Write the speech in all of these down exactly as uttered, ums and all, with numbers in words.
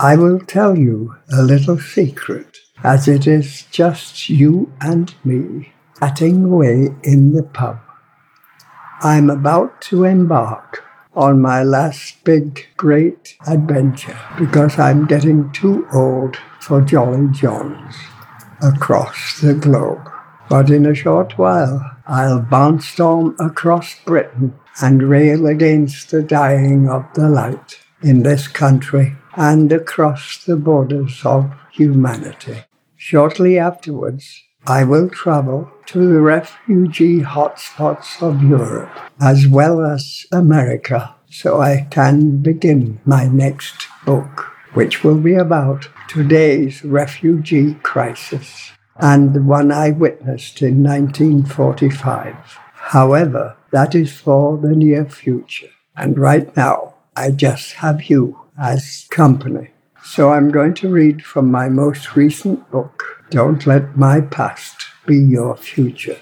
I will tell you a little secret, as it is just you and me chatting away in the pub. I'm about to embark on my last big, great adventure because I'm getting too old for Jolly Johns across the globe. But in a short while, I'll barnstorm across Britain and rail against the dying of the light in this country and across the borders of humanity. Shortly afterwards, I will travel to the refugee hotspots of Europe as well as America, so I can begin my next book, which will be about today's refugee crisis and the one I witnessed in nineteen forty-five. However, that is for the near future, and right now I just have you as company. So I'm going to read from my most recent book, Don't Let My Past Be Your Future.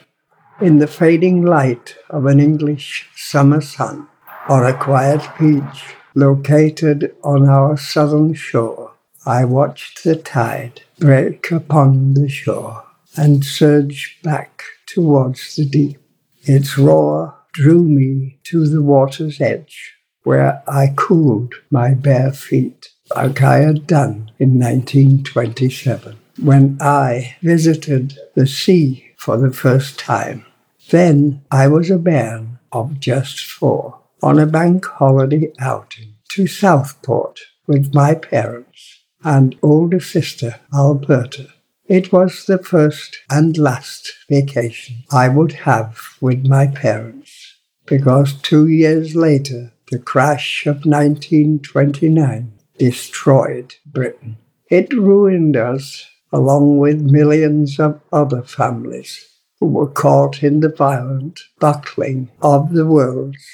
In the fading light of an English summer sun, on a quiet beach located on our southern shore, I watched the tide break upon the shore and surge back towards the deep. Its roar drew me to the water's edge, where I cooled my bare feet, like I had done in nineteen twenty-seven. When I visited the sea for the first time. Then I was a man of just four on a bank holiday outing to Southport with my parents and older sister Alberta. It was the first and last vacation I would have with my parents, because two years later the crash of nineteen twenty-nine destroyed Britain. It ruined us, along with millions of other families who were caught in the violent buckling of the world's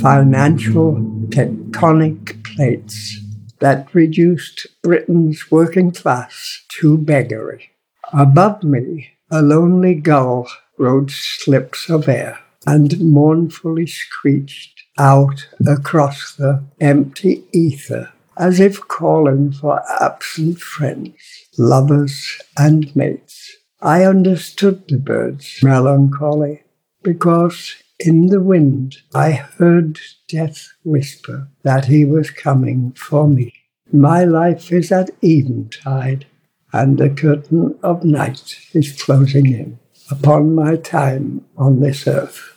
financial tectonic plates that reduced Britain's working class to beggary. Above me, a lonely gull rode slips of air and mournfully screeched out across the empty ether, as if calling for absent friends, lovers, and mates. I understood the bird's melancholy, because in the wind I heard Death whisper that he was coming for me. My life is at eventide, and the curtain of night is closing in upon my time on this earth.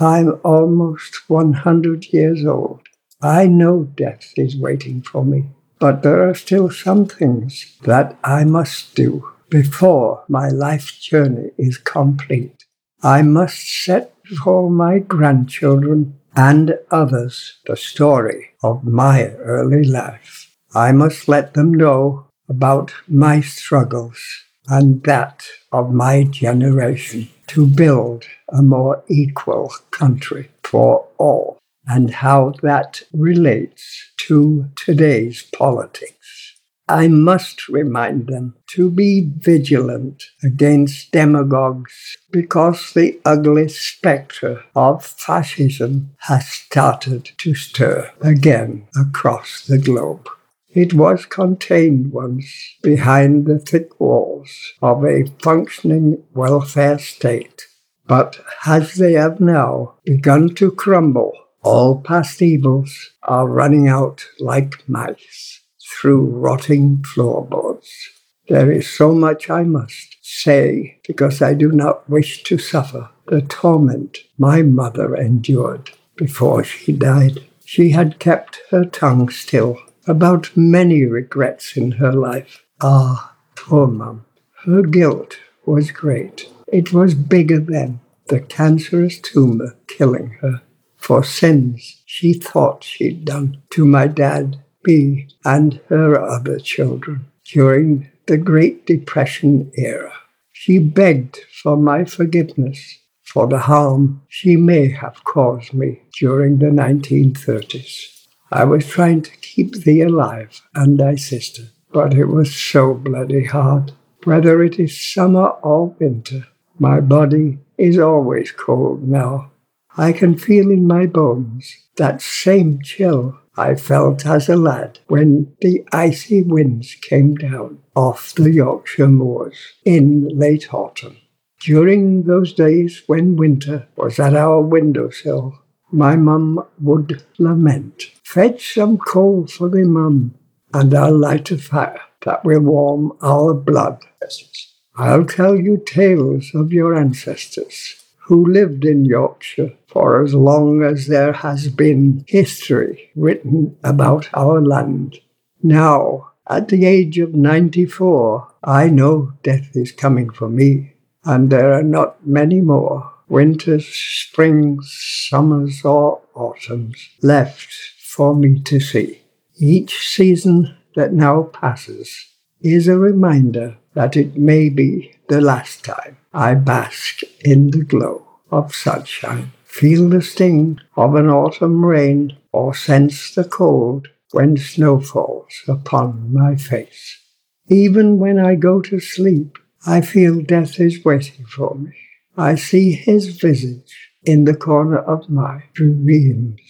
I'm almost one hundred years old. I know death is waiting for me, but there are still some things that I must do before my life journey is complete. I must set before my grandchildren and others the story of my early life. I must let them know about my struggles and that of my generation to build a more equal country for all, and how that relates to today's politics. I must remind them to be vigilant against demagogues, because the ugly spectre of fascism has started to stir again across the globe. It was contained once behind the thick walls of a functioning welfare state, but as they have now begun to crumble, all past evils are running out like mice through rotting floorboards. There is so much I must say, because I do not wish to suffer the torment my mother endured before she died. She had kept her tongue still about many regrets in her life. Ah, poor mum. Her guilt was great. It was bigger than the cancerous tumour killing her, for sins she thought she'd done to my dad, B, and her other children during the Great Depression era. She begged for my forgiveness for the harm she may have caused me during the nineteen thirties. I was trying to keep thee alive and thy sister, but it was so bloody hard. Whether it is summer or winter, my body is always cold now. I can feel in my bones that same chill I felt as a lad when the icy winds came down off the Yorkshire moors in late autumn. During those days when winter was at our windowsill, my mum would lament, "Fetch some coal for me, mum, and I'll light a fire that will warm our blood. I'll tell you tales of your ancestors who lived in Yorkshire for as long as there has been history written about our land. Now, at the age of ninety-four, I know death is coming for me, and there are not many more winters, springs, summers, or autumns left for me to see." Each season that now passes is a reminder that it may be the last time I bask in the glow of sunshine, feel the sting of an autumn rain, or sense the cold when snow falls upon my face. Even when I go to sleep, I feel death is waiting for me. I see his visage in the corner of my dreams.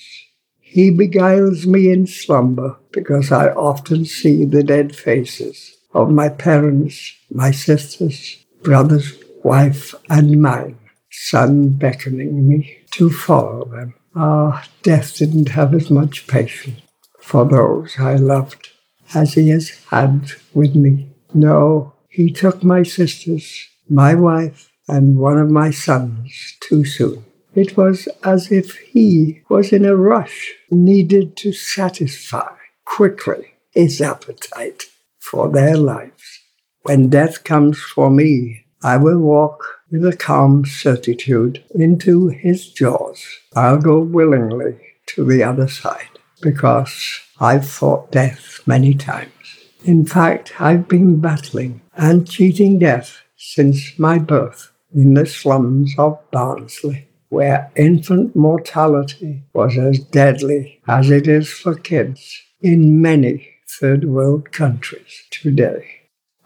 He beguiles me in slumber because I often see the dead faces of my parents, my sisters, brothers, wife, and mine, son beckoning me to follow them. Ah, death didn't have as much patience for those I loved as he has had with me. No, he took my sisters, my wife, and one of my sons too soon. It was as if he was in a rush, needed to satisfy quickly his appetite for their lives. When death comes for me, I will walk with a calm certitude into his jaws. I'll go willingly to the other side, because I've fought death many times. In fact, I've been battling and cheating death since my birth in the slums of Barnsley, where infant mortality was as deadly as it is for kids in many third world countries today.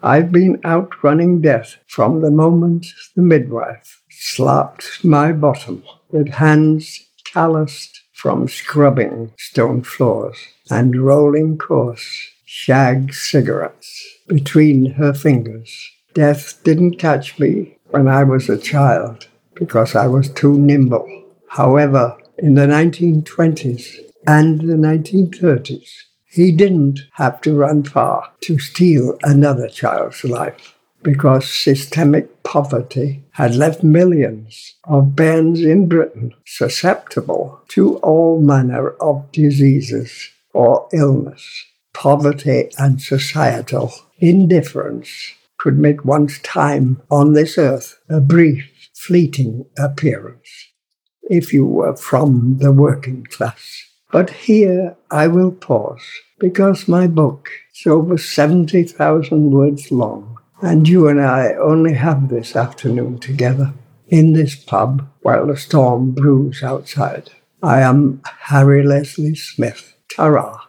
I've been outrunning death from the moment the midwife slapped my bottom with hands calloused from scrubbing stone floors and rolling coarse shag cigarettes between her fingers. Death didn't catch me when I was a child because I was too nimble. However, in the nineteen twenties and the nineteen thirties, he didn't have to run far to steal another child's life, because systemic poverty had left millions of bairns in Britain susceptible to all manner of diseases or illness. Poverty and societal indifference could make one's time on this earth a brief, fleeting appearance, if you were from the working class. But here I will pause, because my book is over seventy thousand words long, and you and I only have this afternoon together in this pub while the storm brews outside. I am Harry Leslie Smith. Ta-ra.